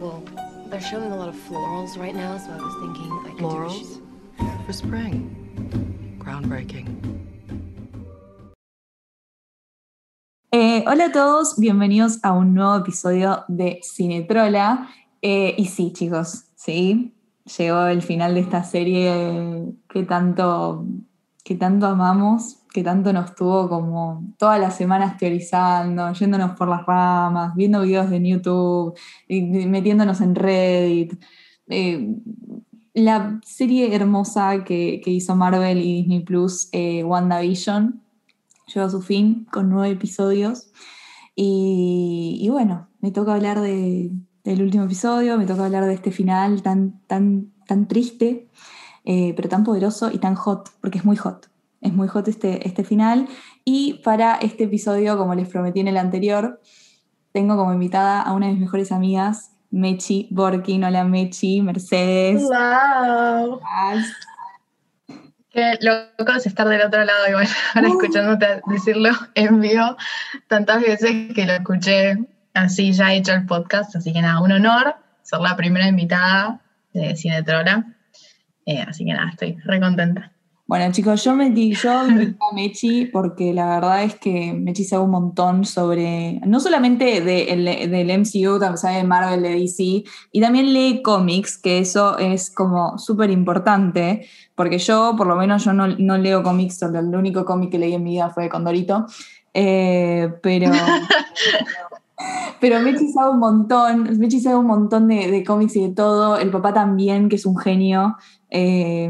Well, they're showing a lot of florals right now, so I was thinking I could florals? Do florals? For spring. Groundbreaking. Hola a todos, bienvenidos a un nuevo episodio de CineTrola. Y sí, chicos, sí, llegó el final de esta serie que tanto amamos, que tanto nos tuvo como todas las semanas teorizando, yéndonos por las ramas, viendo videos en YouTube, metiéndonos en Reddit. La serie hermosa que hizo Marvel y Disney Plus, WandaVision, llegó a su fin con 9 episodios y bueno, me toca hablar del último episodio, me toca hablar de este final tan triste, pero tan poderoso y tan hot, porque es muy hot este final. Y para este episodio, como les prometí en el anterior, tengo como invitada a una de mis mejores amigas, Mechi Borkin. Hola Mechi, Mercedes. ¡Wow! Qué loco es estar del otro lado igual, ahora escuchándote decirlo en vivo tantas veces que lo escuché así ya hecho el podcast, así que nada, un honor ser la primera invitada de CineTrola, así que nada, estoy re contenta. Bueno chicos, yo metí a Mechi porque la verdad es que Mechi sabe un montón sobre, no solamente del MCU, también sabe de Marvel, de DC, y también lee cómics, que eso es como súper importante, porque yo, por lo menos, yo no leo cómics, el único cómic que leí en mi vida fue de Condorito, pero me he hechizado un montón de cómics y de todo. El papá también, que es un genio, sabe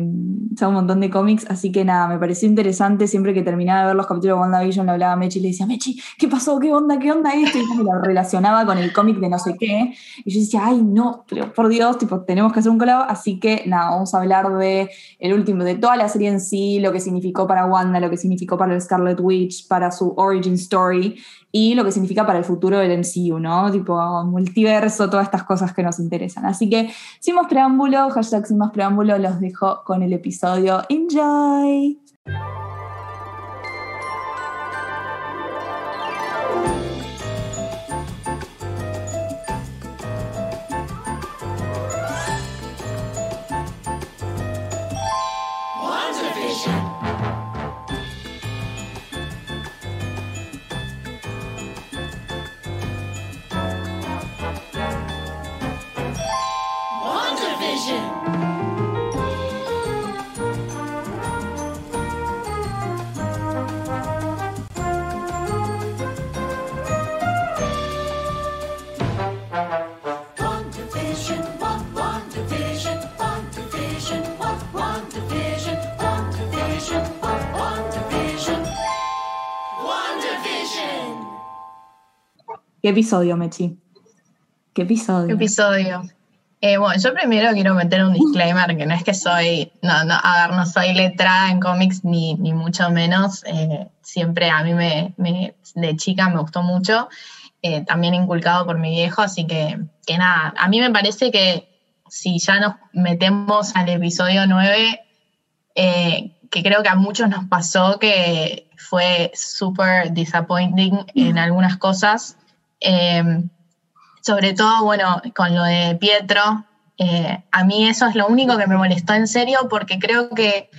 un montón de cómics. Así que nada, me pareció interesante. Siempre que terminaba de ver los capítulos de WandaVision le hablaba a Mechi y le decía, Mechi, ¿qué pasó? ¿Qué onda esto? Y yo me lo relacionaba con el cómic de no sé qué. Y yo decía, ay no, pero por Dios, tipo, tenemos que hacer un collab. Así que nada, vamos a hablar de el último, de toda la serie en sí, lo que significó para Wanda, lo que significó para el Scarlet Witch, para su origin story, y lo que significa para el futuro del MCU, ¿no? Tipo, multiverso, todas estas cosas que nos interesan. Así que, sin más preámbulo, hashtag sin más preámbulo, los dejo con el episodio. ¡Enjoy! ¿Qué episodio, Mechi? ¿Qué episodio? Bueno, yo primero quiero meter un disclaimer, que no es que soy, no soy letrada en cómics, ni mucho menos. Siempre a mí de chica me gustó mucho, también inculcado por mi viejo, así que nada, a mí me parece que si ya nos metemos al episodio 9, que creo que a muchos nos pasó que fue súper disappointing en algunas cosas. Sobre todo, bueno, con lo de Pietro, a mí eso es lo único que me molestó en serio, porque creo que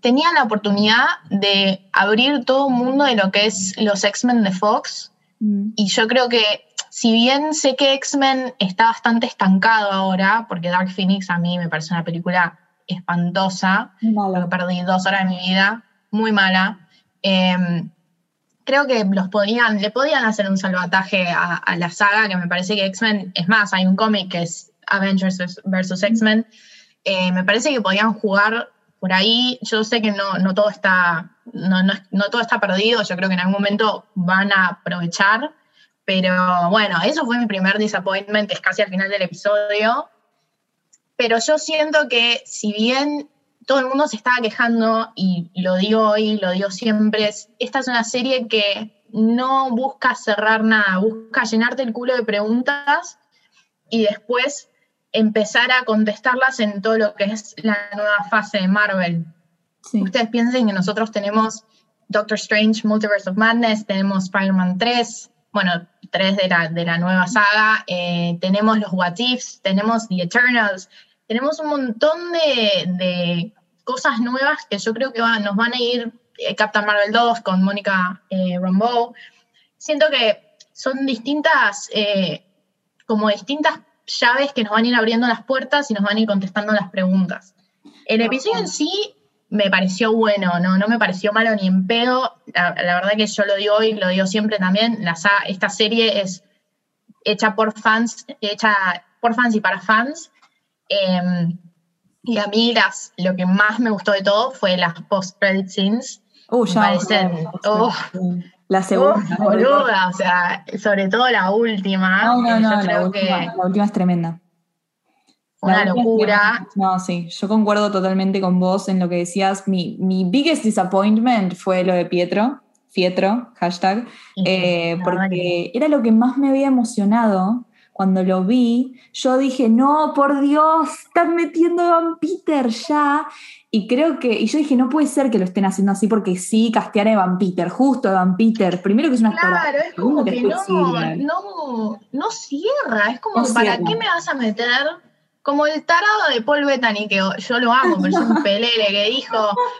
tenían la oportunidad de abrir todo un mundo de lo que es los X-Men de Fox, y yo creo que, si bien sé que X-Men está bastante estancado ahora, porque Dark Phoenix a mí me parece una película espantosa, porque perdí 2 horas de mi vida, muy mala, creo que le podían hacer un salvataje a la saga, que me parece que X-Men, es más, hay un cómic que es Avengers vs. X-Men, me parece que podían jugar por ahí. Yo sé que no todo está perdido, yo creo que en algún momento van a aprovechar, pero bueno, eso fue mi primer disappointment, es casi al final del episodio, pero yo siento que si bien todo el mundo se estaba quejando, y lo digo hoy, lo digo siempre, esta es una serie que no busca cerrar nada, busca llenarte el culo de preguntas y después empezar a contestarlas en todo lo que es la nueva fase de Marvel. Sí. Ustedes piensen que nosotros tenemos Doctor Strange, Multiverse of Madness, tenemos Spider-Man 3, bueno, tres de la nueva saga, tenemos los What Ifs, tenemos The Eternals, tenemos un montón de cosas nuevas que yo creo que nos van a ir, Captain Marvel 2 con Mónica Rambeau. Siento que son distintas llaves que nos van a ir abriendo las puertas y nos van a ir contestando las preguntas. El episodio en sí me pareció bueno, no me pareció malo ni en pedo. La verdad que yo lo digo hoy, lo digo siempre también, esta serie es hecha por fans y para fans. Y a mí lo que más me gustó de todo fue las post-credit scenes. La segunda. Boluda, o sea, sobre todo la última. La última es tremenda. Una locura. No, sí, yo concuerdo totalmente con vos en lo que decías. Mi biggest disappointment fue lo de Pietro, hashtag, porque era lo que más me había emocionado. Cuando lo vi, yo dije, no, por Dios, están metiendo a Van Peter ya. Y yo dije, no puede ser que lo estén haciendo así, porque sí, castear a Evan Peter, justo a Evan Peter. Primero que es una actora. Claro, es como que no cierra. Es como, ¿para qué me vas a meter? Como el tarado de Paul Bettany, que yo lo amo, pero es un pelele, que dijo,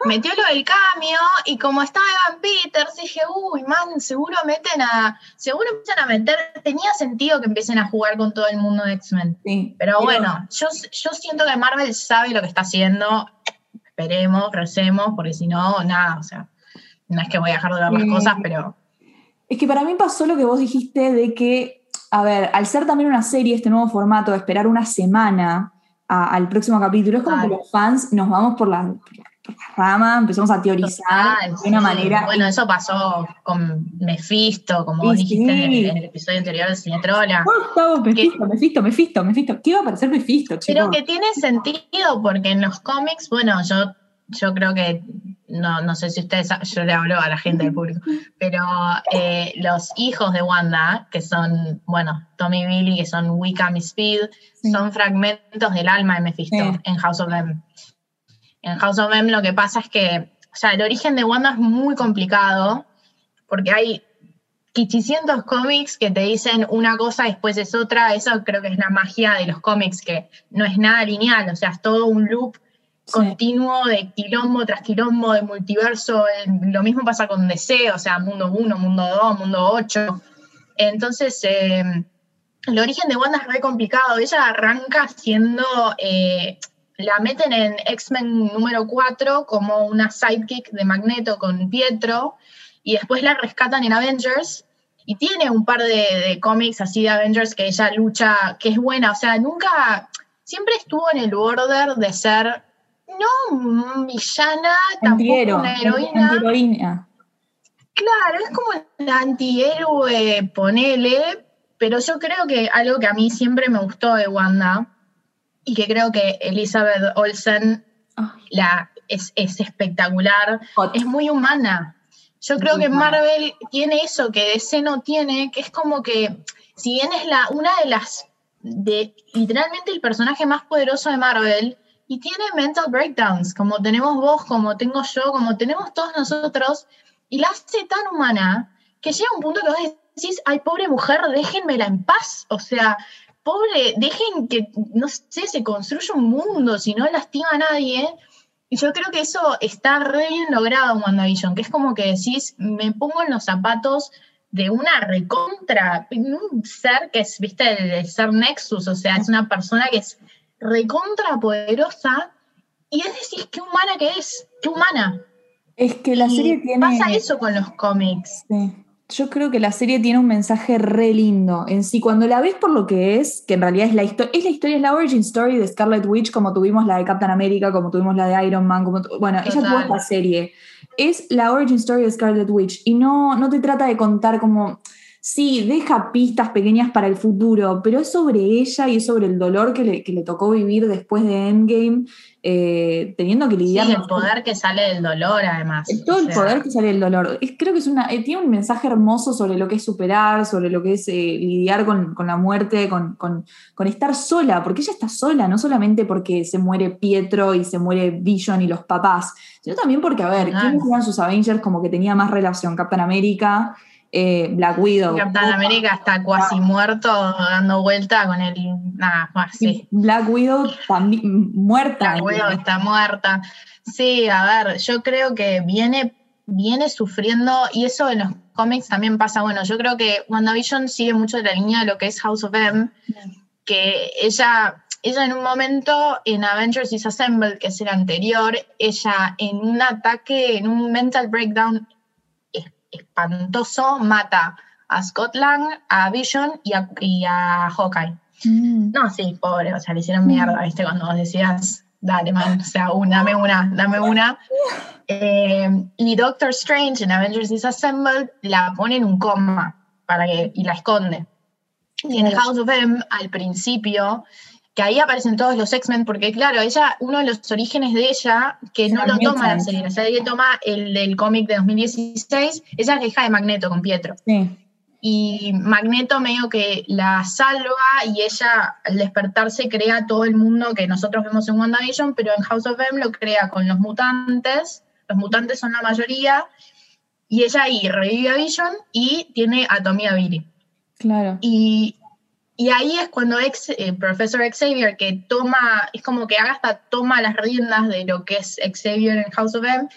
metió lo del cambio, y como estaba Evan Peters, dije, uy, man, seguro empiezan a meter, tenía sentido que empiecen a jugar con todo el mundo de X-Men. Sí, pero bueno, yo siento que Marvel sabe lo que está haciendo, esperemos, recemos, porque si no, nada, o sea, no es que voy a dejar de ver las cosas, pero... Es que para mí pasó lo que vos dijiste de que, a ver, al ser también una serie, este nuevo formato de esperar una semana al próximo capítulo, es como que los fans nos vamos por las ramas, empezamos a teorizar de una manera. Bueno, eso pasó con Mephisto, como vos dijiste en el episodio anterior de CineTrola. Mephisto. ¿Qué iba a parecer Mephisto, chicos? Pero que tiene sentido, porque en los cómics, bueno, yo creo que, no sé si ustedes saben, yo le hablo a la gente del público, pero los hijos de Wanda, que son, bueno, Tommy y Billy, que son Wickham y Speed, son fragmentos del alma de Mephisto en House of M. En House of M lo que pasa es que, o sea, el origen de Wanda es muy complicado, porque hay 500 cómics que te dicen una cosa, después es otra. Eso creo que es la magia de los cómics, que no es nada lineal, o sea, es todo un loop continuo de quilombo tras quilombo, de multiverso. Lo mismo pasa con DC, o sea, mundo 1, mundo 2, mundo 8. Entonces, el origen de Wanda es re complicado. Ella arranca siendo, la meten en X-Men número 4 como una sidekick de Magneto con Pietro, y después la rescatan en Avengers, y tiene un par de cómics así de Avengers que ella lucha, que es buena, o sea, siempre estuvo en el border de ser no villana, tampoco una antiheroína. Claro, es como el antihéroe, ponele, pero yo creo que algo que a mí siempre me gustó de Wanda, y que creo que Elizabeth Olsen es espectacular, es muy humana. Yo creo que Marvel tiene eso que DC no tiene, que es como que, si bien es literalmente el personaje más poderoso de Marvel, y tiene mental breakdowns, como tenemos vos, como tengo yo, como tenemos todos nosotros, y la hace tan humana que llega un punto que vos decís, ay, pobre mujer, déjenmela en paz, o sea, pobre, dejen que, no sé, se construya un mundo, si no lastima a nadie. Y yo creo que eso está re bien logrado en WandaVision, que es como que decís, me pongo en los zapatos de una recontra, un ser que es, viste, el ser Nexus, o sea, es una persona que es recontra poderosa, y es decir, qué humana que es, qué humana. Es que la serie tiene... Pasa eso con los cómics. Sí. Yo creo que la serie tiene un mensaje re lindo. En sí, cuando la ves por lo que es, que en realidad es la origin story de Scarlet Witch, como tuvimos la de Captain America, como tuvimos la de Iron Man, ella tuvo esta serie. Es la origin story de Scarlet Witch, y no te trata de contar como... Sí, deja pistas pequeñas para el futuro, pero es sobre ella y es sobre el dolor que le tocó vivir después de Endgame, teniendo que lidiar. Sí, el poder que sale del dolor, además. Todo el poder que sale del dolor. Creo que tiene un mensaje hermoso sobre lo que es superar, sobre lo que es lidiar con la muerte, con estar sola, porque ella está sola, no solamente porque se muere Pietro y se muere Vision y los papás, sino también porque, a ver, ¿quiénes eran sus Avengers como que tenía más relación? Captain America... Black Widow. Captain America está casi muerto, dando vuelta con el... Nada más, sí. Black Widow también muerta. Black Widow está muerta. Sí, a ver, yo creo que viene sufriendo, y eso en los cómics también pasa. Bueno, yo creo que WandaVision sigue mucho de la línea de lo que es House of M, que ella en un momento, en Avengers Disassembled, que es el anterior, ella en un ataque, en un mental breakdown espantoso, mata a Scott Lang, a Vision y a Hawkeye. Mm. No, sí, pobre, o sea, le hicieron mierda, ¿viste? Cuando vos decías, dale, man, o sea, dame una. Y Doctor Strange en Avengers Disassembled la pone en un coma y la esconde. Y en House of M, al principio, que ahí aparecen todos los X-Men, porque claro, ella, uno de los orígenes de ella, que no lo toma la serie, o sea, ella toma el del cómic de 2016, ella es la hija de Magneto con Pietro. Sí. Y Magneto medio que la salva, y ella al despertarse crea todo el mundo que nosotros vemos en WandaVision, pero en House of M lo crea con los mutantes son la mayoría, y ella ahí revive a Vision y tiene atomía Billy. Claro. Y ahí es cuando Professor Xavier, que toma, es como que Agatha toma las riendas de lo que es Xavier en House of M,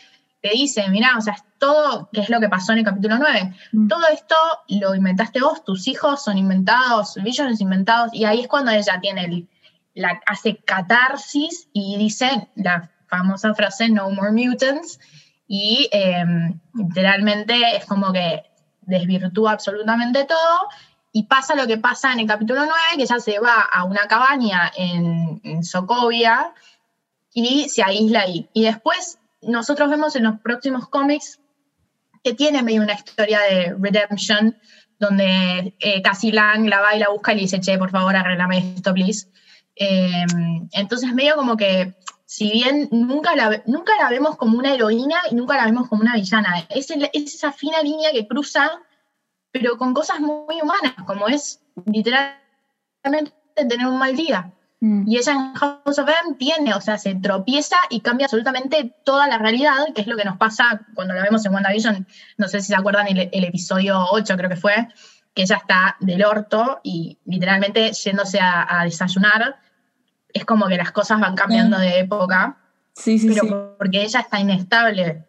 te dice, mirá, o sea, todo, que es lo que pasó en el capítulo 9, todo esto lo inventaste vos, tus hijos son inventados, Vision es inventado, y ahí es cuando ella tiene hace catarsis y dice la famosa frase, no more mutants, y literalmente es como que desvirtúa absolutamente todo. Y pasa lo que pasa en el capítulo 9, que ella se va a una cabaña en Sokovia y se aísla ahí. Y después nosotros vemos en los próximos cómics que tiene medio una historia de redemption, donde Cassie Lang la va y la busca y le dice, che, por favor, arreglame esto, please. Entonces medio como que, si bien nunca la vemos como una heroína y nunca la vemos como una villana, es esa fina línea que cruza, pero con cosas muy humanas, como es literalmente tener un mal día. Mm. Y ella en House of M tiene, o sea, se tropieza y cambia absolutamente toda la realidad, que es lo que nos pasa cuando la vemos en WandaVision, no sé si se acuerdan el episodio 8 creo que fue, que ella está del orto y literalmente yéndose a desayunar, es como que las cosas van cambiando de época, sí. Porque ella está inestable.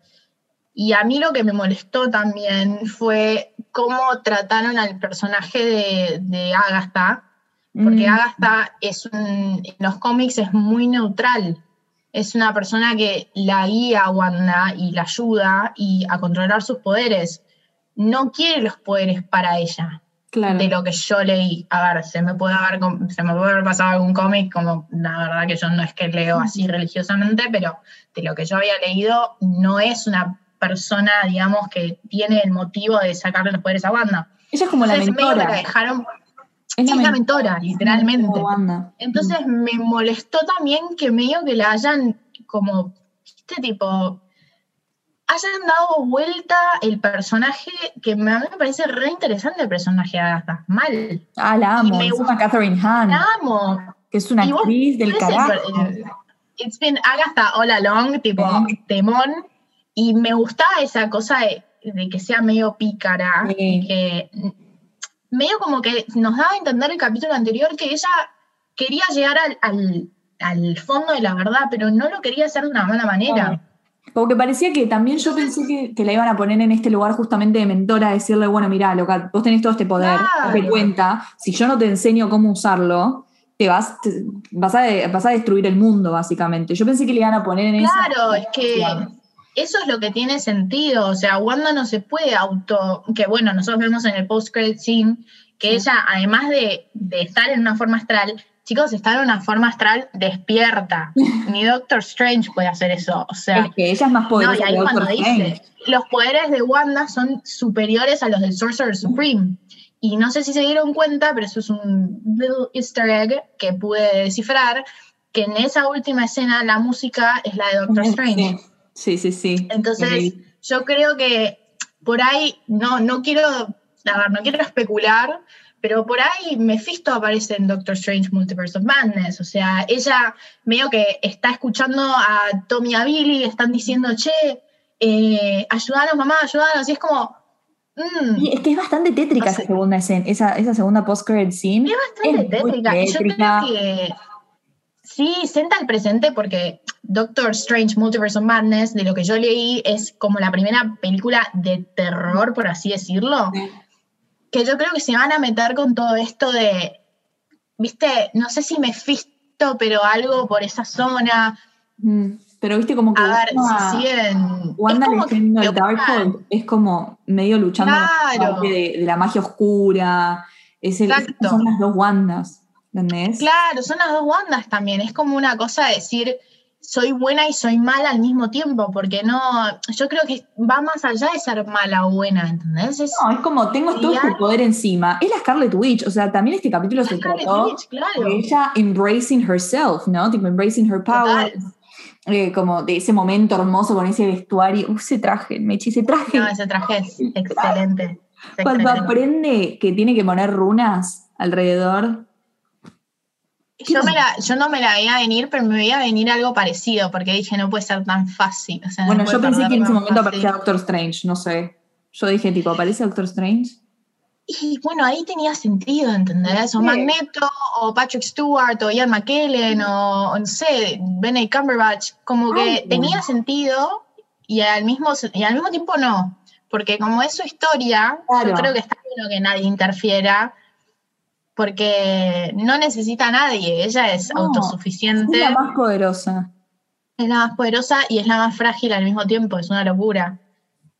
Y a mí lo que me molestó también fue cómo trataron al personaje de Agatha, porque Agatha en los cómics es muy neutral, es una persona que la guía a Wanda y la ayuda y a controlar sus poderes, no quiere los poderes para ella, claro. De lo que yo leí. A ver, se me puede haber pasado algún cómic, como la verdad que yo no es que leo así religiosamente, pero de lo que yo había leído no es una persona, digamos, que tiene el motivo de sacarle los poderes a Wanda. Ella es como la mentora. Es la mentora, literalmente. Entonces me molestó también que medio que la hayan, como, este tipo, hayan dado vuelta el personaje, que a mí me parece re interesante el personaje de Agatha. Mal. Ah, la amo. Es una Catherine Hahn. La amo. Que es una actriz del carajo. It's been Agatha all along, tipo, temón. Y me gustaba esa cosa de que sea medio pícara, que medio como que nos daba a entender el capítulo anterior que ella quería llegar al fondo de la verdad, pero no lo quería hacer de una mala manera. Como que parecía que también yo pensé que la iban a poner en este lugar justamente de mentora, decirle, bueno, mirá, loca, vos tenés todo este poder, date cuenta, si yo no te enseño cómo usarlo, vas a destruir el mundo, básicamente. Yo pensé que le iban a poner en eso. Claro, es que... Claro. Eso es lo que tiene sentido, o sea, Wanda no se puede que bueno, nosotros vemos en el post-credit scene que ella, además de estar en una forma astral, chicos, estar en una forma astral despierta, ni Doctor Strange puede hacer eso, o sea... Es que ella es más poderosa que Doctor Strange. Dice, los poderes de Wanda son superiores a los del Sorcerer Supreme, y no sé si se dieron cuenta, pero eso es un little easter egg que pude descifrar, que en esa última escena la música es la de Doctor Strange. Sí. Entonces, yo creo que por ahí, no quiero especular, pero por ahí Mephisto aparece en Doctor Strange Multiverse of Madness, o sea, ella medio que está escuchando a Tommy y a Billy, están diciendo, che, ayúdanos mamá, ayúdanos, y es como, Y es que es bastante tétrica, no sé, esa segunda escena, esa segunda post-credit scene. Es bastante tétrica. Yo creo que sí, senta al presente porque Doctor Strange, Multiverse of Madness, de lo que yo leí, es como la primera película de terror, por así decirlo, que yo creo que se van a meter con todo esto de, viste, no sé si Mephisto, pero algo por esa zona. Pero viste como que a ver, si siguen Wanda diciendo el Darkhold, es como medio luchando de la magia oscura. Son las dos Wandas, ¿entendés? Claro, son las dos Wandas también. Es como una cosa de decir soy buena y soy mala al mismo tiempo, porque no, yo creo que va más allá de ser mala o buena, ¿entendés? Es como tengo todo este poder encima. Es la Scarlet Witch, o sea, también este capítulo se trató de ella embracing herself, ¿no? Tipo embracing her power. Como de ese momento hermoso con ese vestuario, ese traje, Mechi, ese traje. No, ese traje es excelente. Cuando aprende que tiene que poner runas alrededor. Yo no me la veía venir, pero me veía venir algo parecido, porque dije, no puede ser tan fácil. O sea, bueno, yo pensé que en ese momento aparecía Doctor Strange, no sé. Yo dije, tipo, ¿aparece Doctor Strange? Y bueno, ahí tenía sentido, ¿entendés? Sí. O Magneto, o Patrick Stewart, o Ian McKellen, o no sé, Benedict Cumberbatch, como que tenía sentido, y al mismo tiempo no, porque como es su historia, yo creo que está bueno que nadie interfiera, porque no necesita a nadie, ella es autosuficiente. Es la más poderosa. Es la más poderosa y es la más frágil al mismo tiempo, es una locura.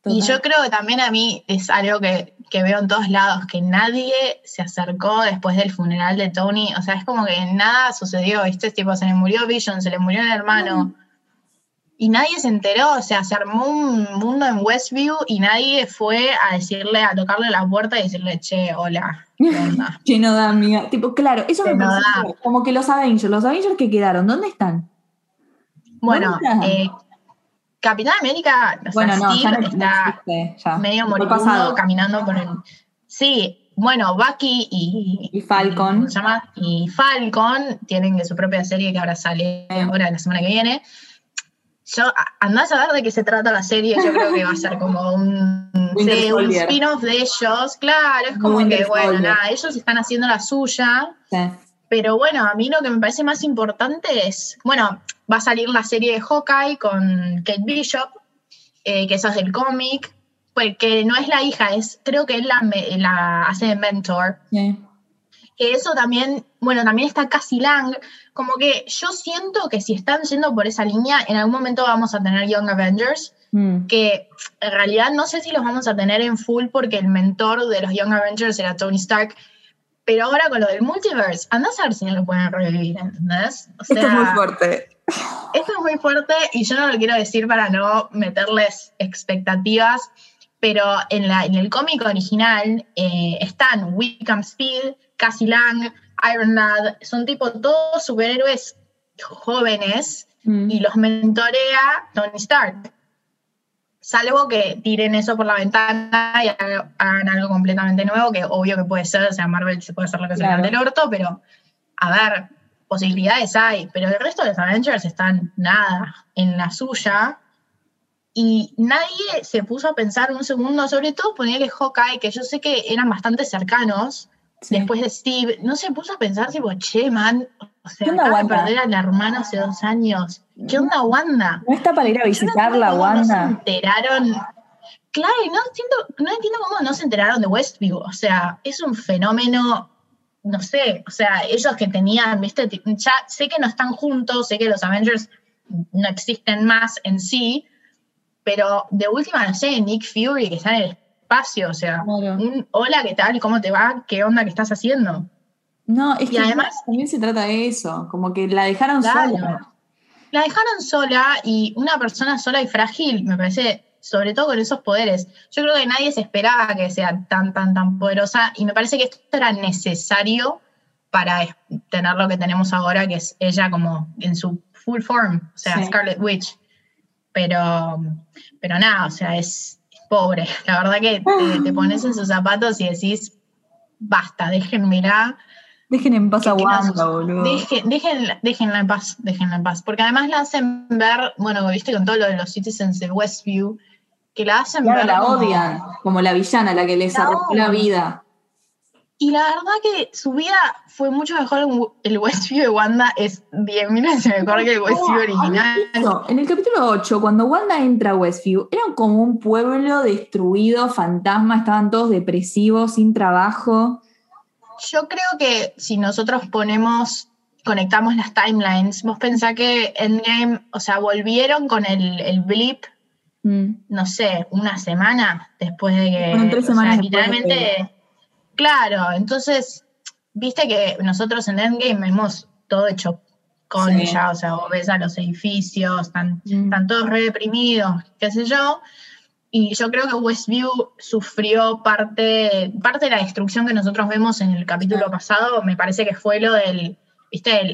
Total. Y yo creo que también a mí es algo que veo en todos lados, que nadie se acercó después del funeral de Tony, o sea, es como que nada sucedió, ¿viste? Tipo, se le murió Vision, se le murió el hermano, y nadie se enteró, o sea, se armó un mundo en Westview y nadie fue a decirle, a tocarle la puerta y decirle, che, hola. Che, no da, amiga. Tipo, claro, eso me pasa, como que los Avengers que quedaron, ¿dónde están? Bueno, Capitán América, Steve está medio moribundo caminando por el... Sí, bueno, Bucky y Falcon. ¿Cómo se llama? Y Falcon tienen su propia serie que ahora sale ahora la semana que viene. Yo andás a ver de qué se trata la serie, yo creo que va a ser como un spin-off de ellos. Claro, es como Winter ellos están haciendo la suya. Sí. Pero bueno, a mí lo que me parece más importante es... Bueno, va a salir la serie de Hawkeye con Kate Bishop, que eso es del cómic, porque no es la hija, creo que él la hace de mentor. Sí. Que eso también, bueno, también está Cassie Lang, como que yo siento que si están yendo por esa línea, en algún momento vamos a tener Young Avengers, que en realidad no sé si los vamos a tener en full, porque el mentor de los Young Avengers era Tony Stark. Pero ahora con lo del multiverse, andás a ver si no lo pueden revivir, ¿entendés? O sea, esto es muy fuerte. Esto es muy fuerte y yo no lo quiero decir para no meterles expectativas, pero en el cómic original están Wickham Speed, Cassie Lang, Iron Lad, son tipo todos superhéroes jóvenes y los mentorea Tony Stark. Salvo que tiren eso por la ventana y hagan algo completamente nuevo, que obvio que puede ser, o sea, Marvel se puede hacer lo que se le dé el orto, pero a ver, posibilidades hay, pero el resto de los Avengers están nada en la suya, y nadie se puso a pensar un segundo, sobre todo ponerle Hawkeye, que yo sé que eran bastante cercanos, después de Steve, no se puso a pensar, tipo, che, man, o sea, acaba de perder a la hermana hace 2 años. ¿Qué onda, Wanda? No está para ir a visitarla, Wanda. No se enteraron. Claro, no entiendo cómo no se enteraron de Westview. O sea, es un fenómeno, no sé, o sea, ellos que tenían, viste, ya sé que no están juntos, sé que los Avengers no existen más en sí, pero de última, no sé, Nick Fury, que está en el espacio, o sea, hola, ¿qué tal? ¿Cómo te va? ¿Qué onda que estás haciendo? No, es que además también se trata de eso, como que la dejaron sola. La dejaron sola, y una persona sola y frágil, me parece, sobre todo con esos poderes. Yo creo que nadie se esperaba que sea tan, tan, tan poderosa, y me parece que esto era necesario para tener lo que tenemos ahora, que es ella como en su full form, o sea, Scarlet Witch. Pero nada, o sea, es pobre. La verdad que te pones en sus zapatos y decís, basta, déjenmela. Dejen en paz a Wanda, boludo. Déjenla en paz, déjenla en paz. Porque además la hacen ver, bueno, viste, con todo lo de los citizens de Westview, que la hacen claro, ver la como... odian, como la villana, la que les arruinó la vida. Y la verdad que su vida fue mucho mejor. El Westview de Wanda es 10.000 veces mejor que el Westview original. No, en el capítulo 8, cuando Wanda entra a Westview, era como un pueblo destruido, fantasma, estaban todos depresivos, sin trabajo. Yo creo que si nosotros conectamos las timelines, vos pensás que Endgame, o sea, volvieron con el blip, no sé, una semana después de que... Bueno, 3 semanas literalmente... Claro, entonces, viste que nosotros en Endgame vemos todo hecho con ella, o sea, vos ves a los edificios, están todos re deprimidos, qué sé yo, y yo creo que Westview sufrió parte de la destrucción que nosotros vemos en el capítulo pasado, me parece que fue lo del, viste,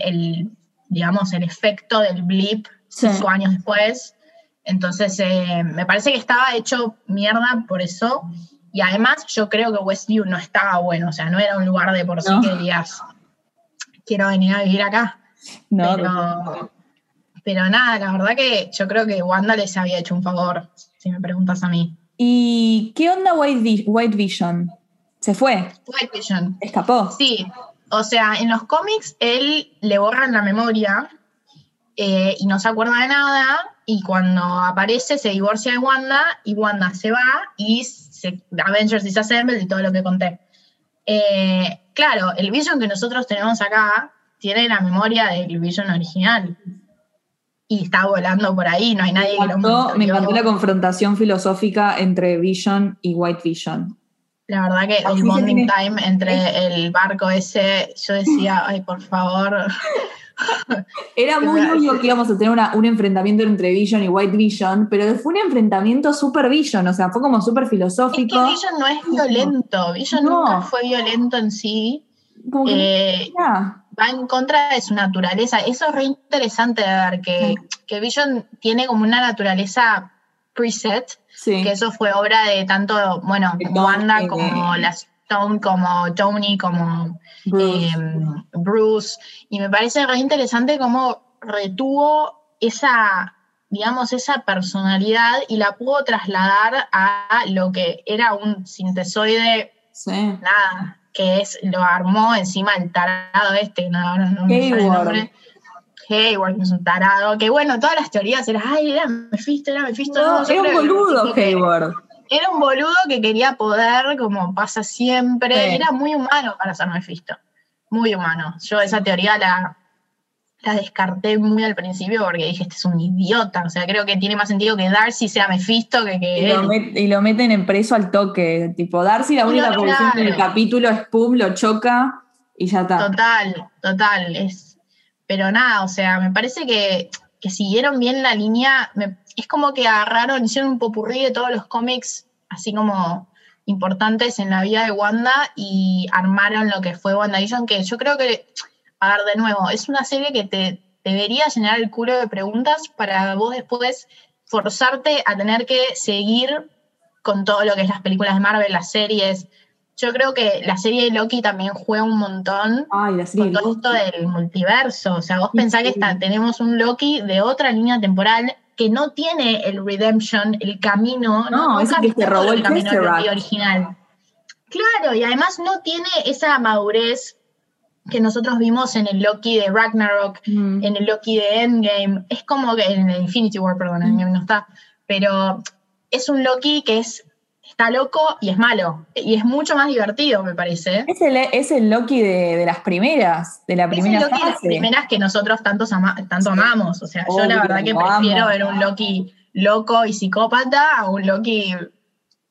digamos, el efecto del blip 5 años después, entonces me parece que estaba hecho mierda por eso. Y además yo creo que Westview no estaba bueno, o sea, no era un lugar de por sí que digas, quiero venir a vivir acá. No, pero nada, la verdad que yo creo que Wanda les había hecho un favor, si me preguntas a mí. ¿Y qué onda White Vision? ¿Se fue? White Vision. ¿Escapó? Sí, o sea, en los cómics él le borran la memoria y no se acuerda de nada, y cuando aparece se divorcia de Wanda, y Wanda se va y... Avengers Disassembled y todo lo que conté. Claro, el Vision que nosotros tenemos acá tiene la memoria del Vision original. Y está volando por ahí, no hay nadie que lo muestre. Me encantó la confrontación filosófica entre Vision y White Vision. La verdad que el bonding time entre el barco ese, yo decía, ay, por favor. Era muy obvio que íbamos a tener un enfrentamiento entre Vision y White Vision, pero fue un enfrentamiento super Vision, o sea, fue como super filosófico. Es que Vision no es violento, Vision nunca fue violento en sí, como que va en contra de su naturaleza. Eso es re interesante de ver, que Vision tiene como una naturaleza preset, que eso fue obra de tanto, bueno, Wanda como las... como Tony, como Bruce, y me parece re interesante cómo retuvo esa, digamos, esa personalidad y la pudo trasladar a lo que era un sintesoide, nada, que es, lo armó encima el tarado este, no me sale el nombre. Hayward, que es un tarado, que bueno, todas las teorías eran, ay, era Mephisto. No, era un boludo Hayward. Era un boludo que quería poder, como pasa siempre. Sí. Era muy humano para ser Mephisto. Muy humano. Yo esa teoría la descarté muy al principio porque dije, este es un idiota. O sea, creo que tiene más sentido que Darcy sea Mephisto que él. Y lo meten en preso al toque. Tipo, Darcy, la única aparición del capítulo es pum, lo choca y ya está. Total. Pero nada, o sea, me parece que siguieron bien la línea... Es como que agarraron, hicieron un popurrí de todos los cómics, así como importantes en la vida de Wanda, y armaron lo que fue WandaVision, que yo creo que, a ver, de nuevo, es una serie que te debería llenar el culo de preguntas para vos después forzarte a tener que seguir con todo lo que es las películas de Marvel, las series. Yo creo que la serie de Loki también juega un montón con todo esto del multiverso. O sea, vos pensás que tenemos un Loki de otra línea temporal que no tiene el redemption, el camino. No, es que se robó el camino original. Claro, y además no tiene esa madurez que nosotros vimos en el Loki de Ragnarok, en el Loki de Endgame. Es como que en el Infinity War, perdón, Endgame no está. Pero es un Loki que está loco y es malo. Y es mucho más divertido, me parece. Es el Loki de las primeras, de la primera fase. Es el Loki de las primeras que nosotros tanto amamos. O sea, yo la verdad que prefiero ver un Loki loco y psicópata a un Loki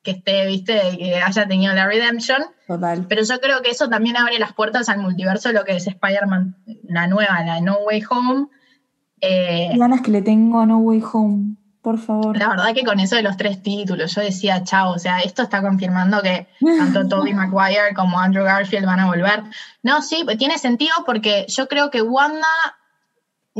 que esté, viste, que haya tenido la redemption. Total. Pero yo creo que eso también abre las puertas al multiverso, lo que es Spider-Man, la nueva, la No Way Home. Ganas que le tengo a No Way Home. Por favor. La verdad que con eso de los 3 títulos, yo decía, chao, o sea, esto está confirmando que tanto Tobey Maguire como Andrew Garfield van a volver. No, sí, tiene sentido porque yo creo que Wanda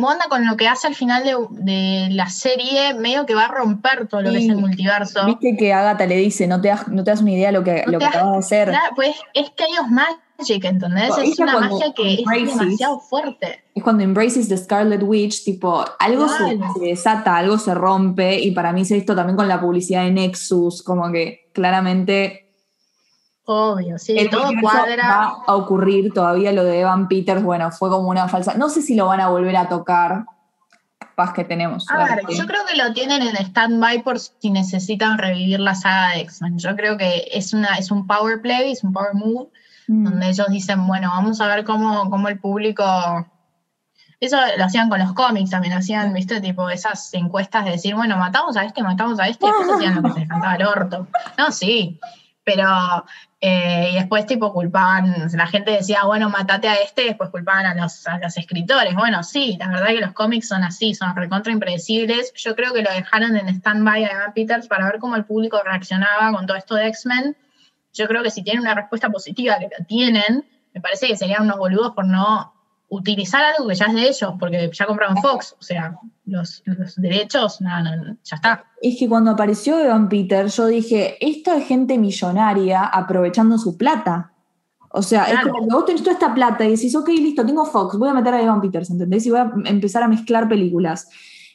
Wanda, con lo que hace al final de la serie, medio que va a romper todo lo que es el multiverso. Viste que Agatha le dice, no te das una idea lo que acabas de hacer. Claro, pues es que ellos magic, ¿entendés? Es una magia que es demasiado fuerte. Es cuando embraces the Scarlet Witch, tipo, algo se desata, algo se rompe, y para mí se ha visto también con la publicidad de Nexus, como que claramente... Obvio, sí, el todo cuadra. Va a ocurrir todavía lo de Evan Peters, bueno, fue como una falsa, no sé si lo van a volver a tocar, capaz que tenemos. A ver, yo creo que lo tienen en stand-by por si necesitan revivir la saga de X-Men, yo creo que es un power play, es un power move, donde ellos dicen, bueno, vamos a ver cómo el público, eso lo hacían con los cómics también, hacían, viste, tipo esas encuestas de decir, bueno, matamos a este, y después hacían lo que se les cantaba el orto, no, sí, pero... y después tipo culpaban, la gente decía, bueno, matate a este, y después culpaban a los escritores. Bueno, sí, la verdad es que los cómics son así, son recontra impredecibles. Yo creo que lo dejaron en stand-by a Evan Peters para ver cómo el público reaccionaba con todo esto de X-Men. Yo creo que si tienen una respuesta positiva, que la tienen, me parece que serían unos boludos por no utilizar algo que ya es de ellos, porque ya compraron Fox, o sea, los derechos, no, ya está. Es que cuando apareció Evan Peter, yo dije, esto es gente millonaria aprovechando su plata. O sea, claro. Es como que vos tenés toda esta plata y decís, ok, listo, tengo Fox, voy a meter a Evan Peters, ¿entendés? Y voy a empezar a mezclar películas.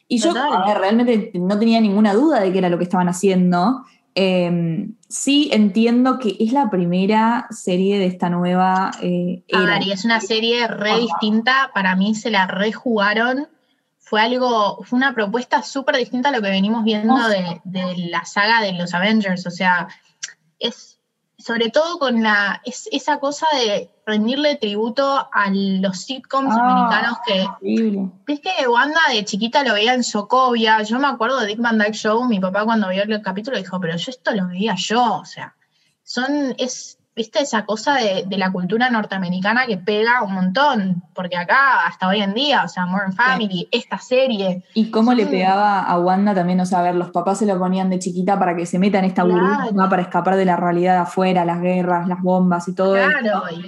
Y total. Yo realmente no tenía ninguna duda de qué era lo que estaban haciendo. Sí, entiendo que es la primera serie de esta nueva era. A ver, y es una serie re distinta, para mí se la rejugaron, fue una propuesta súper distinta a lo que venimos viendo de la saga de los Avengers, o sea, es sobre todo con esa cosa de rendirle tributo a los sitcoms americanos que... Horrible. Es que Wanda de chiquita lo veía en Sokovia, yo me acuerdo de Dick Van Dyke Show, mi papá cuando vio el capítulo dijo, pero yo esto lo veía yo, o sea, viste esa cosa de la cultura norteamericana que pega un montón, porque acá hasta hoy en día, o sea, Modern Family, esta serie. Y cómo le pegaba a Wanda también, o sea, a ver, los papás se lo ponían de chiquita para que se meta en esta burbuja, ¿no? Para escapar de la realidad de afuera, las guerras, las bombas y todo eso.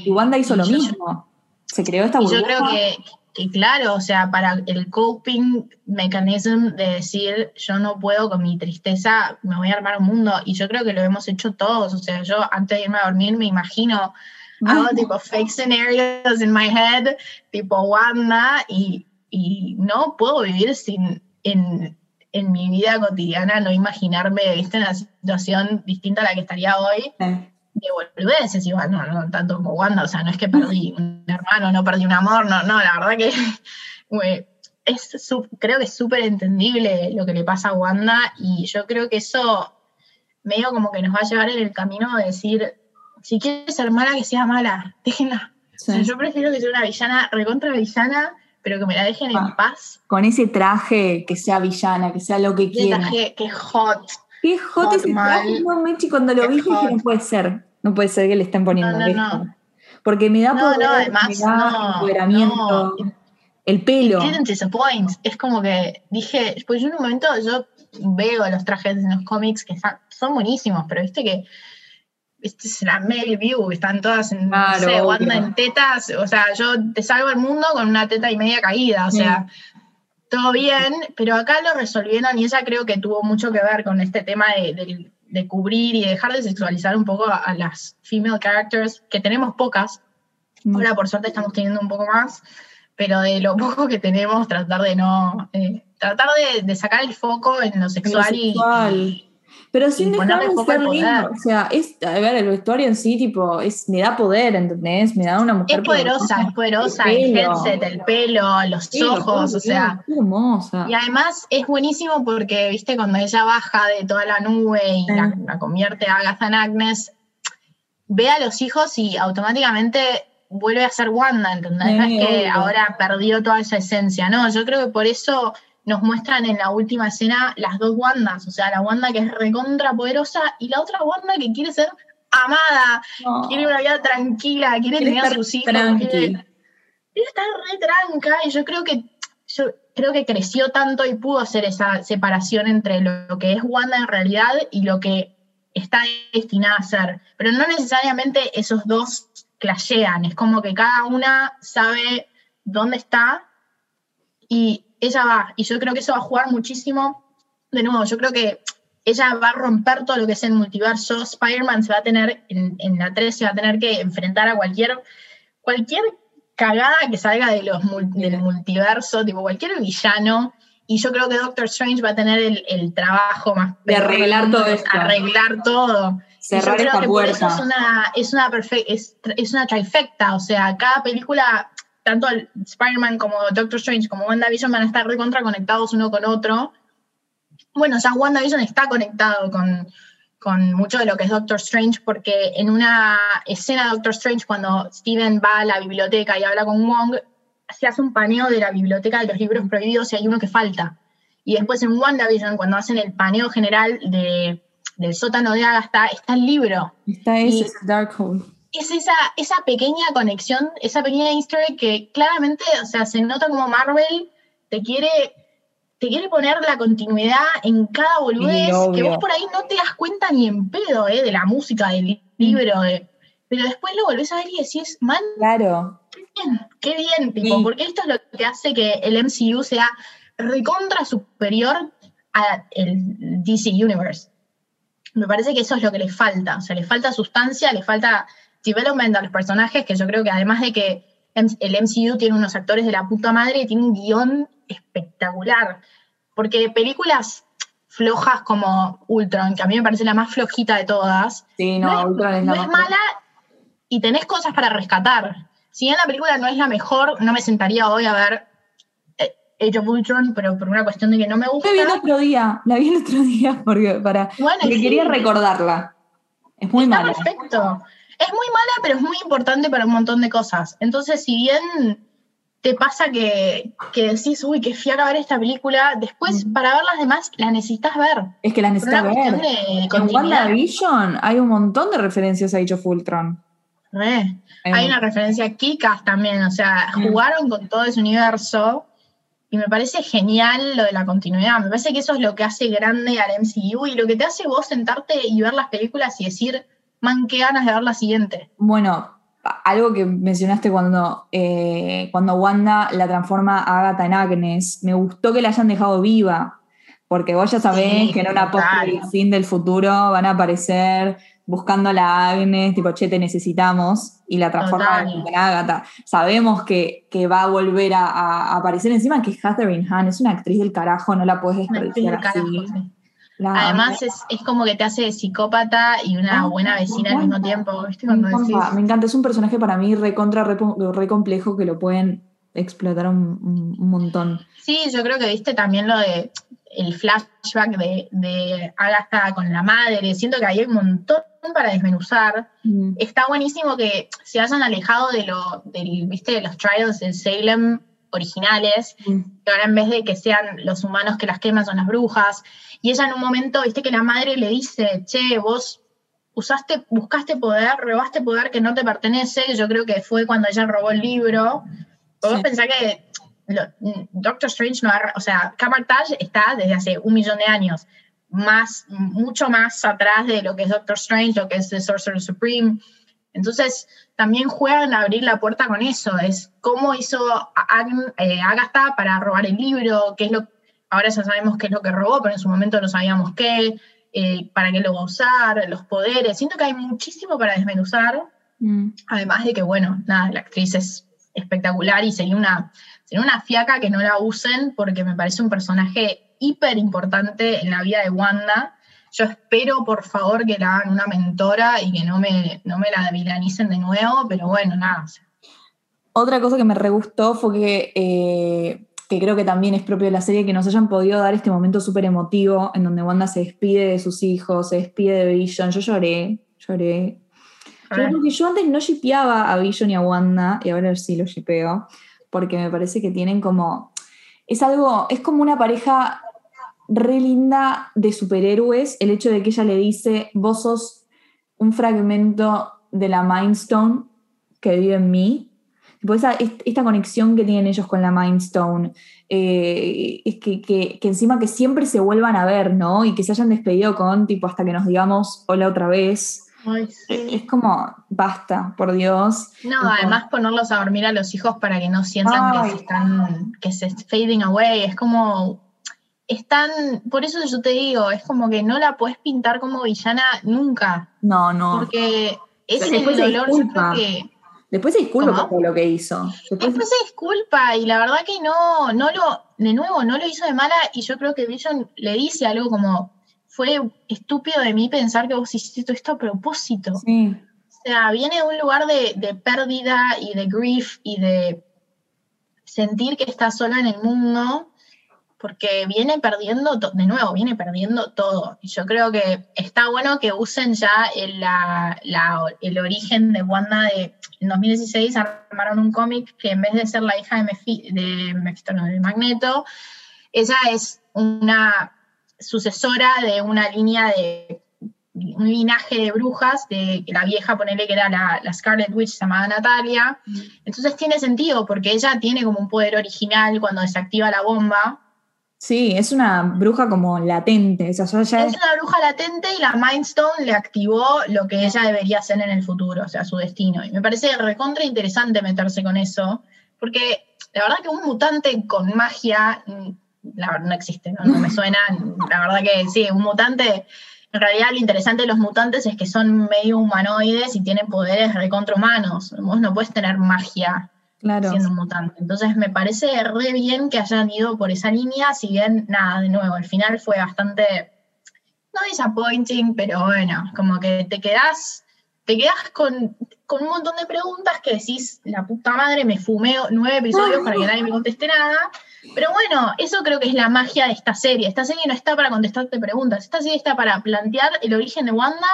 Y Wanda hizo lo mismo, se creó esta burbuja. Yo creo que claro, o sea, para el coping mechanism de decir yo no puedo con mi tristeza, me voy a armar un mundo, y yo creo que lo hemos hecho todos, o sea, yo antes de irme a dormir me imagino, hago tipo fake scenarios in my head, tipo Wanda, y no puedo vivir sin, en mi vida cotidiana, no imaginarme, viste, una situación distinta a la que estaría hoy, de boludeces, y bueno, no tanto como Wanda, o sea, no es que perdí un hermano, no perdí un amor, no, la verdad que creo que es súper entendible lo que le pasa a Wanda, y yo creo que eso medio como que nos va a llevar en el camino de decir, si quieres ser mala, que sea mala, déjenla. Sí. O sea, yo prefiero que sea una villana, recontra villana, pero que me la dejen en paz. Con ese traje, que sea villana, que sea lo que quiera. Traje que es hot. Qué hot ese traje, no, Mechi, cuando lo vi dije, no puede ser que le estén poniendo esto. No. Porque me da poder, además, me da empoderamiento, el pelo. It didn't disappoint. Es como que dije, pues yo en un momento yo veo los trajes en los cómics que son buenísimos, pero viste que esta es la male view, están todas en, no sé, Wanda en tetas, o sea, yo te salvo el mundo con una teta y media caída, o sea... Todo bien, pero acá lo resolvieron y ella creo que tuvo mucho que ver con este tema de cubrir y dejar de sexualizar un poco a las female characters, que tenemos pocas, ahora por suerte estamos teniendo un poco más, pero de lo poco que tenemos tratar de no... tratar de sacar el foco en lo sexual, pero sin dejar de ser lindo, o sea, a ver, el vestuario en sí, tipo, me da poder, ¿entendés? Me da una mujer es poderosa, el headset, el pelo, los ojos, o sea, es hermosa. Y además es buenísimo porque, viste, cuando ella baja de toda la nube y la convierte a Agatha en Agnes, ve a los hijos y automáticamente vuelve a ser Wanda, ¿entendés? No es que ahora perdió toda esa esencia, no, yo creo que por eso... nos muestran en la última escena las dos Wandas, o sea, la Wanda que es recontra poderosa y la otra Wanda que quiere ser amada, quiere una vida tranquila, quiere tener a sus hijos, quiere estar re tranca, y yo creo que creció tanto y pudo hacer esa separación entre lo que es Wanda en realidad y lo que está destinada a ser, pero no necesariamente esos dos clashean, es como que cada una sabe dónde está y ella va, y yo creo que eso va a jugar muchísimo. De nuevo, yo creo que ella va a romper todo lo que es el multiverso. Spider-Man se va a tener, en la 3 se va a tener que enfrentar a cualquier cagada que salga de del multiverso, tipo cualquier villano, y yo creo que Doctor Strange va a tener el trabajo más de arreglar todo esto. Arreglar todo. Cerrar yo creo esta que puerta. Por eso es una trifecta, o sea, cada película, tanto Spider-Man como Doctor Strange como WandaVision van a estar recontra conectados uno con otro. Bueno, ya WandaVision está conectado con mucho de lo que es Doctor Strange, porque en una escena de Doctor Strange, cuando Steven va a la biblioteca y habla con Wong, se hace un paneo de la biblioteca de los libros prohibidos y hay uno que falta. Y después en WandaVision, cuando hacen el paneo general del sótano de Agatha, está el libro. Está ese Darkhold. Es esa pequeña conexión, esa pequeña easter egg que claramente, o sea, se nota como Marvel te quiere poner la continuidad en cada boludez, sí, que vos por ahí no te das cuenta ni en pedo, de la música, del libro, pero después lo volvés a ver y decís, man, claro, qué bien, tipo, sí. Porque esto es lo que hace que el MCU sea recontra superior al DC Universe. Me parece que eso es lo que les falta, o sea, les falta sustancia, les falta development a los personajes, que yo creo que además de que el MCU tiene unos actores de la puta madre, tiene un guión espectacular, porque películas flojas como Ultron, que a mí me parece la más flojita de todas, sí, no es mala y tenés cosas para rescatar. Si bien la película no es la mejor, no me sentaría hoy a ver Age of Ultron, pero por una cuestión de que no me gusta. La vi el otro día porque sí, quería recordarla. Es muy mala. Perfecto. Es muy mala, pero es muy importante para un montón de cosas. Entonces, si bien te pasa que decís, uy, qué fiaca ver esta película, después para ver las demás la necesitas ver. Es que las necesitas ver. En WandaVision hay un montón de referencias a Age of Ultron. Hay una referencia a Kikas también, o sea, jugaron con todo ese universo. Y me parece genial lo de la continuidad. Me parece que eso es lo que hace grande al MCU y lo que te hace vos sentarte y ver las películas y decir, man, qué ganas de ver la siguiente. Bueno, algo que mencionaste cuando Wanda la transforma a Agatha en Agnes, me gustó que la hayan dejado viva, porque vos ya sabés que en una post-fin del futuro van a aparecer buscando a la Agnes, tipo, che, te necesitamos, y la transforma en Agatha. Sabemos que va a volver a aparecer, encima que Catherine Hahn es una actriz del carajo, no la podés desperdiciar así. Sí. Además es como que te hace psicópata y una buena vecina al mismo tiempo, ¿viste? Me encanta, es un personaje para mí re complejo que lo pueden explotar un montón. Sí, yo creo que viste también lo de el flashback de Agatha con la madre, siento que hay un montón para desmenuzar. Está buenísimo que se hayan alejado de los trials en Salem originales, que ahora en vez de que sean los humanos que las queman son las brujas, y ella en un momento, viste que la madre le dice, che, vos buscaste poder, robaste poder que no te pertenece, yo creo que fue cuando ella robó el libro, vos pensás que Doctor Strange no ha, o sea, Camartage está desde hace 1.000.000 de años, mucho más atrás de lo que es Doctor Strange, lo que es The Sorcerer Supreme. Entonces, también juegan a abrir la puerta con eso. Es cómo hizo Agatha para robar el libro, ahora ya sabemos qué es lo que robó, pero en su momento no sabíamos qué, para qué lo va a usar, los poderes. Siento que hay muchísimo para desmenuzar, además de que, bueno, nada, la actriz es espectacular y sería una fiaca que no la usen, porque me parece un personaje hiper importante en la vida de Wanda. Yo espero, por favor, que la hagan una mentora y que no me la vilanicen de nuevo, pero bueno, nada. Otra cosa que me re gustó fue que creo que también es propio de la serie, que nos hayan podido dar este momento súper emotivo en donde Wanda se despide de sus hijos, se despide de Vision. Yo lloré. Yo antes no shippeaba a Vision y a Wanda, y ahora sí lo shippeo, porque me parece que tienen como... Es como una pareja re linda de superhéroes, el hecho de que ella le dice, vos sos un fragmento de la Mind Stone que vive en mí. Pues esta conexión que tienen ellos con la Mind Stone, es que encima que siempre se vuelvan a ver, ¿no? Y que se hayan despedido con, tipo, hasta que nos digamos hola otra vez. Ay, sí. Es como, basta, por Dios. No, entonces, además ponerlos a dormir a los hijos para que no sientan que se fading away, es como, están, por eso yo te digo, es como que no la podés pintar como villana nunca. No, no. Porque es el dolor, yo creo que... Después se disculpa por lo que hizo. Después se disculpa, y la verdad que no lo hizo de mala, y yo creo que Vision le dice algo como, fue estúpido de mí pensar que vos hiciste esto a propósito. Sí. O sea, viene de un lugar de pérdida y de grief y de sentir que está sola en el mundo, porque viene perdiendo todo. Y yo creo que está bueno que usen ya el origen de Wanda de... En 2016 armaron un cómic que en vez de ser la hija de Magneto, ella es una sucesora de una línea de un linaje de brujas, de la vieja, ponele que era la Scarlet Witch, llamada Natalia. Entonces tiene sentido, porque ella tiene como un poder original cuando desactiva la bomba. Sí, es una bruja como latente. O sea, es una bruja latente, y la Mind Stone le activó lo que ella debería hacer en el futuro, o sea, su destino. Y me parece recontra interesante meterse con eso, porque la verdad que un mutante con magia, la verdad no existe, no me suena, la verdad que sí, un mutante, en realidad lo interesante de los mutantes es que son medio humanoides y tienen poderes recontra humanos. Vos no podés tener magia. Claro. Siendo un mutante. Entonces me parece re bien que hayan ido por esa línea, si bien, nada, de nuevo, el final fue bastante, no disappointing, pero bueno, como que te quedás con un montón de preguntas que decís, la puta madre, me fumé 9 episodios para que nadie me conteste nada, pero bueno, eso creo que es la magia de esta serie. Esta serie no está para contestarte preguntas, esta serie está para plantear el origen de Wanda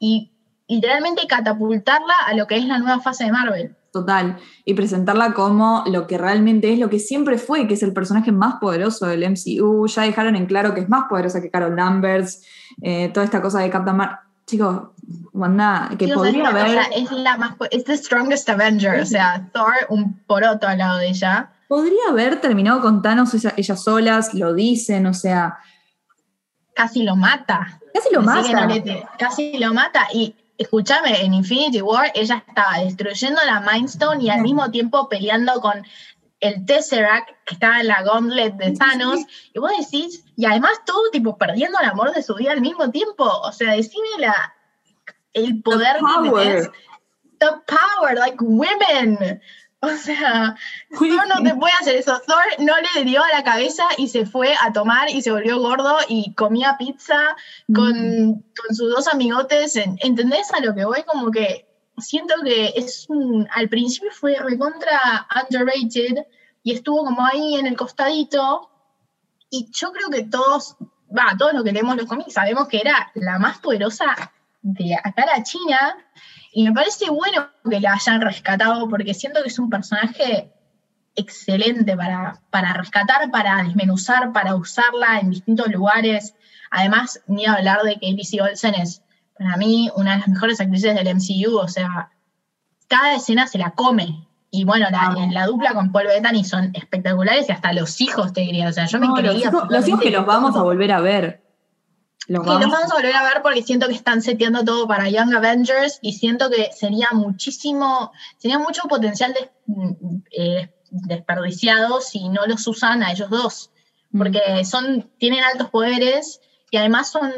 y literalmente catapultarla a lo que es la nueva fase de Marvel. Total, y presentarla como lo que realmente es, lo que siempre fue, que es el personaje más poderoso del MCU. Ya dejaron en claro que es más poderosa que Carol Danvers, toda esta cosa de Captain Marvel. Chicos, Wanda, que podría haber... O sea, es the strongest Avenger, o sea, Thor, un poroto al lado de ella. Podría haber terminado con Thanos ellas solas, lo dicen, o sea... Casi lo mata, y... Escúchame, en Infinity War ella estaba destruyendo la Mind Stone y al mismo tiempo peleando con el Tesseract que estaba en la Gauntlet de Thanos, y vos decís, y además todo tipo perdiendo el amor de su vida al mismo tiempo, o sea, decime el poder que tenés, the power, like women, o sea, Thor no te puede hacer eso. Thor no le dio a la cabeza y se fue a tomar y se volvió gordo y comía pizza con sus 2 amigotes. ¿Entendés a lo que voy? Como que siento que es al principio fue recontra underrated y estuvo como ahí en el costadito, y yo creo que todos los que leemos los cómics sabemos que era la más poderosa de acá a la China. Y me parece bueno que la hayan rescatado, porque siento que es un personaje excelente para rescatar, para desmenuzar, para usarla en distintos lugares. Además, ni hablar de que Lizzie Olsen es, para mí, una de las mejores actrices del MCU. O sea, cada escena se la come. Y bueno, la dupla con Paul Bettany son espectaculares, y hasta los hijos, te diría. O sea, yo me creía... Los hijos que los vamos a volver a ver. Los vamos a volver a ver, porque siento que están seteando todo para Young Avengers, y siento que sería mucho potencial desperdiciado si no los usan a ellos dos, porque tienen altos poderes, y además son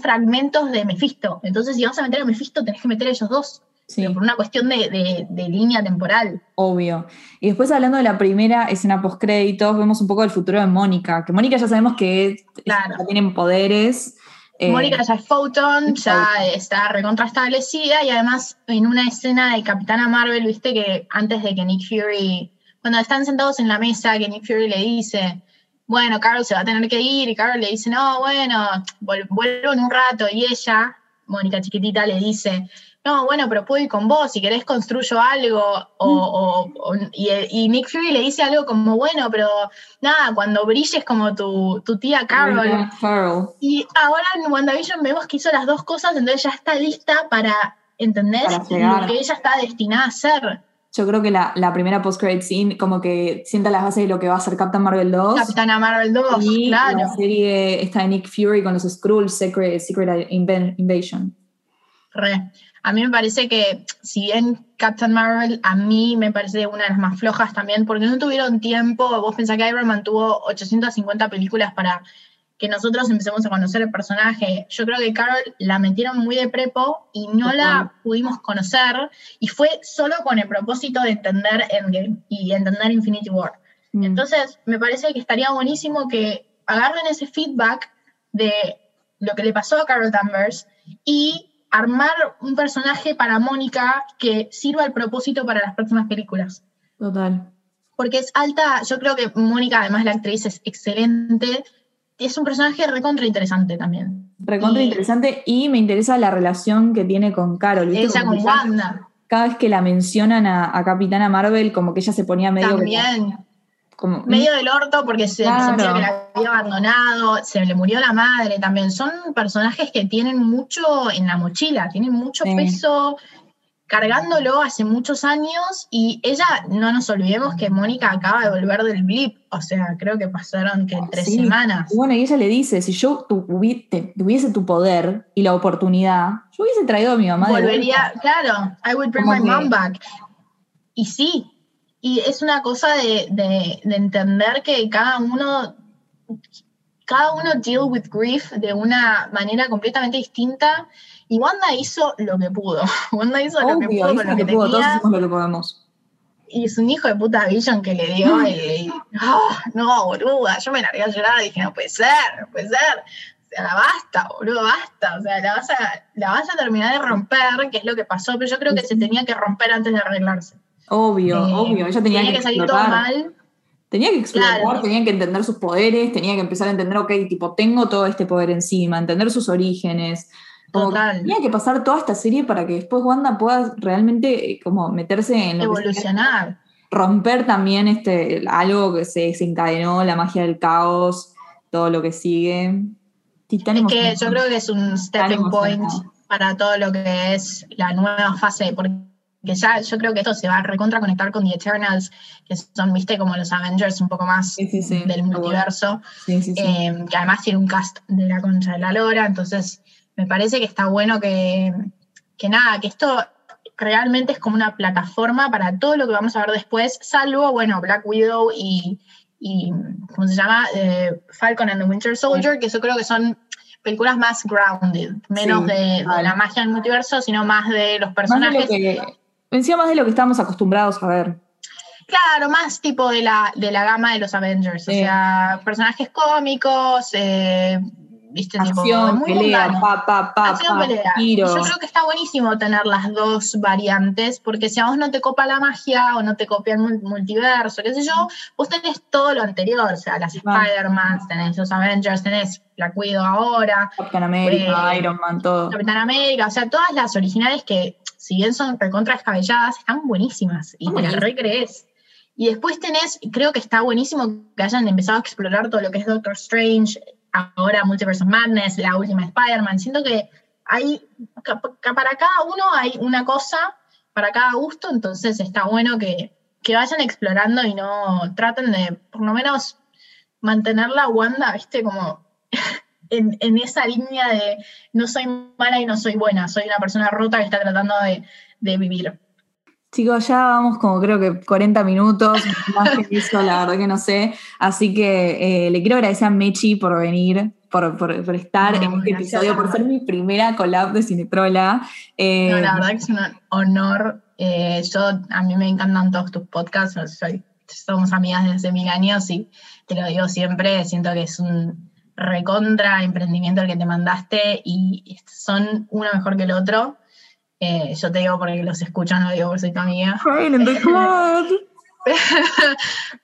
fragmentos de Mephisto. Entonces, si vas a meter a Mephisto, tenés que meter a ellos dos. Sí. Pero por una cuestión de línea temporal. Obvio. Y después, hablando de la primera escena postcréditos, vemos un poco del futuro de Mónica, que Mónica ya sabemos que ya tienen poderes. Mónica ya es Photon, ya está recontra establecida, y además en una escena de Capitana Marvel, viste que antes de que Nick Fury, cuando están sentados en la mesa, que Nick Fury le dice... bueno, Carol se va a tener que ir, y Carol le dice, no, bueno, vuelvo en un rato, y ella, Mónica chiquitita, le dice... no, bueno, pero puedo ir con vos, si querés construyo algo, y Nick Fury le dice algo como, bueno, pero nada, cuando brilles como tu tía Carol. Y ahora en WandaVision vemos que hizo las dos cosas, entonces ya está lista para entender lo que ella está destinada a hacer. Yo creo que la primera post-credit scene como que sienta las bases de lo que va a ser Captain Marvel 2. Capitana Marvel 2, y claro. La serie está de Nick Fury con los Skrulls, Secret Invasion. Re. A mí me parece que, si bien Captain Marvel, a mí me parece una de las más flojas también, porque no tuvieron tiempo. Vos pensás que Iron Man tuvo 850 películas para que nosotros empecemos a conocer el personaje. Yo creo que Carol la metieron muy de prepo y no la pudimos conocer, y fue solo con el propósito de entender Endgame y entender Infinity War. Entonces, me parece que estaría buenísimo que agarren ese feedback de lo que le pasó a Carol Danvers y armar un personaje para Mónica que sirva el propósito para las próximas películas. Total. Porque es alta, yo creo que Mónica, además la actriz, es excelente. Es un personaje recontra interesante también. Recontra interesante, y me interesa la relación que tiene con Carol. ¿Viste? Ella con Wanda. Cada vez que la mencionan a Capitana Marvel, como que ella se ponía medio... También. Como, medio del orto, porque se sentía que la había abandonado, se le murió la madre también. Son personajes que tienen mucho en la mochila, tienen mucho peso, cargándolo hace muchos años, y ella, no nos olvidemos que Mónica acaba de volver del blip, o sea, creo que pasaron que 3 semanas. Bueno, y ella le dice, si yo tuviese tu poder y la oportunidad, yo hubiese traído a mi mamá. Volvería, claro, I would bring my mom back. Y sí. Y es una cosa de entender que cada uno deal with grief de una manera completamente distinta, y Wanda hizo lo que pudo. Wanda hizo lo que pudo, todos hicimos lo que podemos. Y es un hijo de puta Vision que le dio el... Oh, no, boluda, yo me largué a llorar y dije, no puede ser. O sea, basta, boludo, basta. O sea, la vas a terminar de romper, que es lo que pasó, pero yo creo que se tenía que romper antes de arreglarse. Obvio, ella tenía que salir todo mal. Tenía que explorar, claro. Tenía que entender sus poderes, tenía que empezar a entender, tengo todo este poder encima, entender sus orígenes. Total. Tenía que pasar toda esta serie para que después Wanda pueda realmente como meterse en... Evolucionar. Romper también algo que se desencadenó, la magia del caos, todo lo que sigue. Es que yo creo que es un stepping point para todo lo que es la nueva fase, porque... que ya yo creo que esto se va a recontra conectar con The Eternals, que son, viste, como los Avengers un poco más del multiverso, que además tiene un cast de la concha de la lora. Entonces me parece que está bueno que esto realmente es como una plataforma para todo lo que vamos a ver después, salvo, bueno, Black Widow y ¿cómo se llama? Falcon and the Winter Soldier, que yo creo que son... películas más grounded, menos de la magia del multiverso, sino más de los personajes. Encima más de lo que estábamos acostumbrados a ver. Claro, más tipo de la gama de los Avengers. O sea, personajes cómicos, viste, acción, tipo, pelea, acción, pelea. Yo creo que está buenísimo tener las dos variantes, porque si a vos no te copa la magia o no te copia el multiverso, qué sé yo, vos tenés todo lo anterior, o sea, las Spider-Man, tenés los Avengers, tenés Black Widow ahora, Capitán América, Iron Man, todo. Capitán América, o sea, todas las originales que, si bien son recontra descabelladas, están buenísimas y te las recrees. Y después tenés, creo que está buenísimo que hayan empezado a explorar todo lo que es Doctor Strange, ahora Multiverse of Madness, la última Spider-Man. Siento que para cada uno hay una cosa, para cada gusto, entonces está bueno que vayan explorando y no traten de, por lo menos, mantener la Wanda, viste, como en esa línea de no soy mala y no soy buena, soy una persona rota que está tratando de vivir. Chicos, ya vamos como creo que 40 minutos, más que eso, la verdad que no sé. Así que le quiero agradecer a Mechi por venir, por estar en este episodio, por ser mi primera collab de CineTrola. No, la verdad que es un honor. A mí me encantan todos tus podcasts. Somos amigas desde 1000 años y te lo digo siempre, siento que es un recontra emprendimiento el que te mandaste y son uno mejor que el otro. Yo te digo porque los escucho, no digo porque soy tu amiga.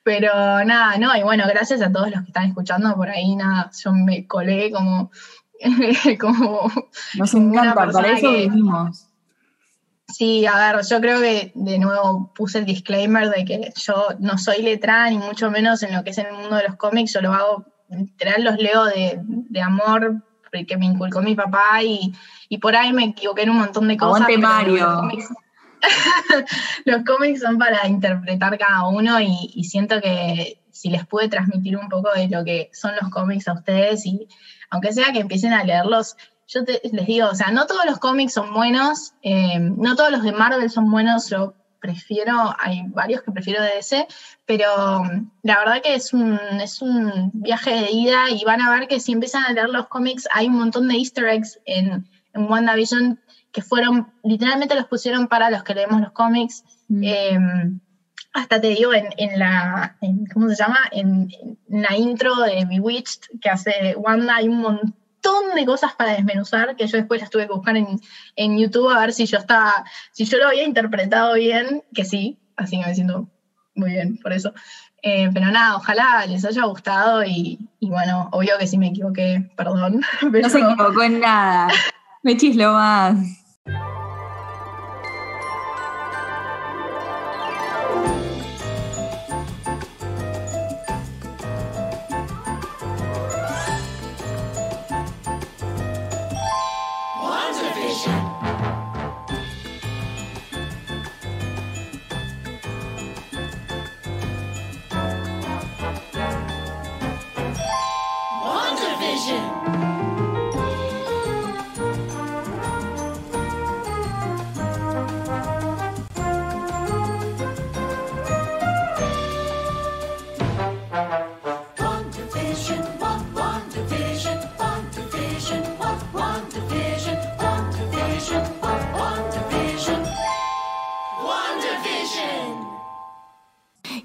Pero nada, no, y bueno, gracias a todos los que están escuchando por ahí, nada, yo me colé como nos encanta, para eso vivimos. Sí, a ver, yo creo que de nuevo puse el disclaimer de que yo no soy letrada, ni mucho menos en lo que es el mundo de los cómics, yo lo hago, literal los leo de amor, que me inculcó mi papá y por ahí me equivoqué en un montón de cosas. Aguante Mario. Los cómics son para interpretar cada uno y siento que si les pude transmitir un poco de lo que son los cómics a ustedes y aunque sea que empiecen a leerlos, yo les digo, o sea, no todos los cómics son buenos, no todos los de Marvel son buenos, yo prefiero, hay varios que prefiero de DC, pero la verdad que es un viaje de ida, y van a ver que si empiezan a leer los cómics, hay un montón de easter eggs en WandaVision que fueron, literalmente los pusieron para los que leemos los cómics, hasta te digo en ¿cómo se llama? En la intro de Bewitched que hace Wanda, hay un montón de cosas para desmenuzar que yo después las tuve que buscar en YouTube a ver si yo lo había interpretado bien, que sí, así que me siento muy bien por eso. Pero nada, ojalá les haya gustado y bueno, obvio que sí me equivoqué, perdón. Pero... No se equivocó en nada, me chislo más.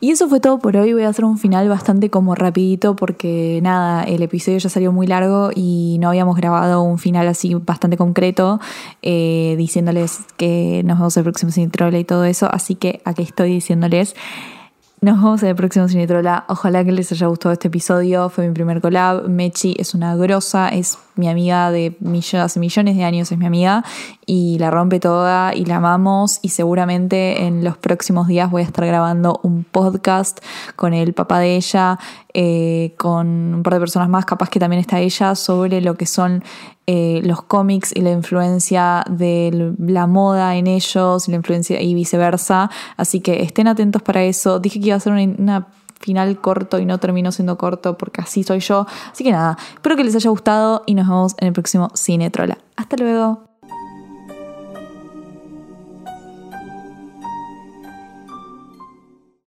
Y eso fue todo por hoy, voy a hacer un final bastante como rapidito porque nada, el episodio ya salió muy largo y no habíamos grabado un final así bastante concreto, diciéndoles que nos vemos el próximo CineTrola y todo eso, así que aquí estoy diciéndoles, nos vemos en el próximo CineTrola, ojalá que les haya gustado este episodio, fue mi primer collab, Mechi es una grosa, es mi amiga de hace millones de años, es mi amiga y la rompe toda y la amamos, y seguramente en los próximos días voy a estar grabando un podcast con el papá de ella, con un par de personas más, capaz que también está ella, sobre lo que son los cómics y la influencia de la moda en ellos, la influencia y viceversa, así que estén atentos para eso. Dije que iba a ser una final corto y no terminó siendo corto porque así soy yo, así que nada, espero que les haya gustado y nos vemos en el próximo CineTrola. Hasta luego.